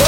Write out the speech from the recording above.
You